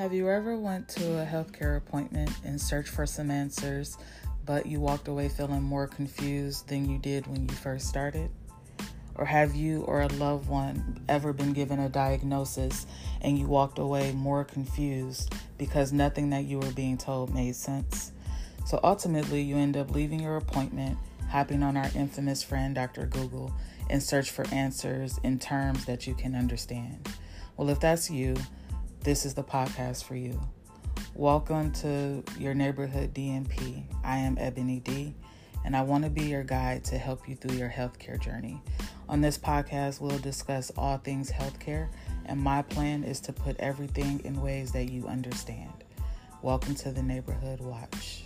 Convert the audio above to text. Have you ever went to a healthcare appointment and searched for some answers, but you walked away feeling more confused than you did when you first started? Or have you or a loved one ever been given a diagnosis and you walked away more confused because nothing that you were being told made sense? So ultimately, you end up leaving your appointment, hopping on our infamous friend, Dr. Google, and search for answers in terms that you can understand. Well, if that's you, this is the podcast for you. Welcome to your neighborhood DMP. I am Ebony D, and I want to be your guide to help you through your healthcare journey. On this podcast, we'll discuss all things healthcare, and my plan is to put everything in ways that you understand. Welcome to the Neighborhood Watch.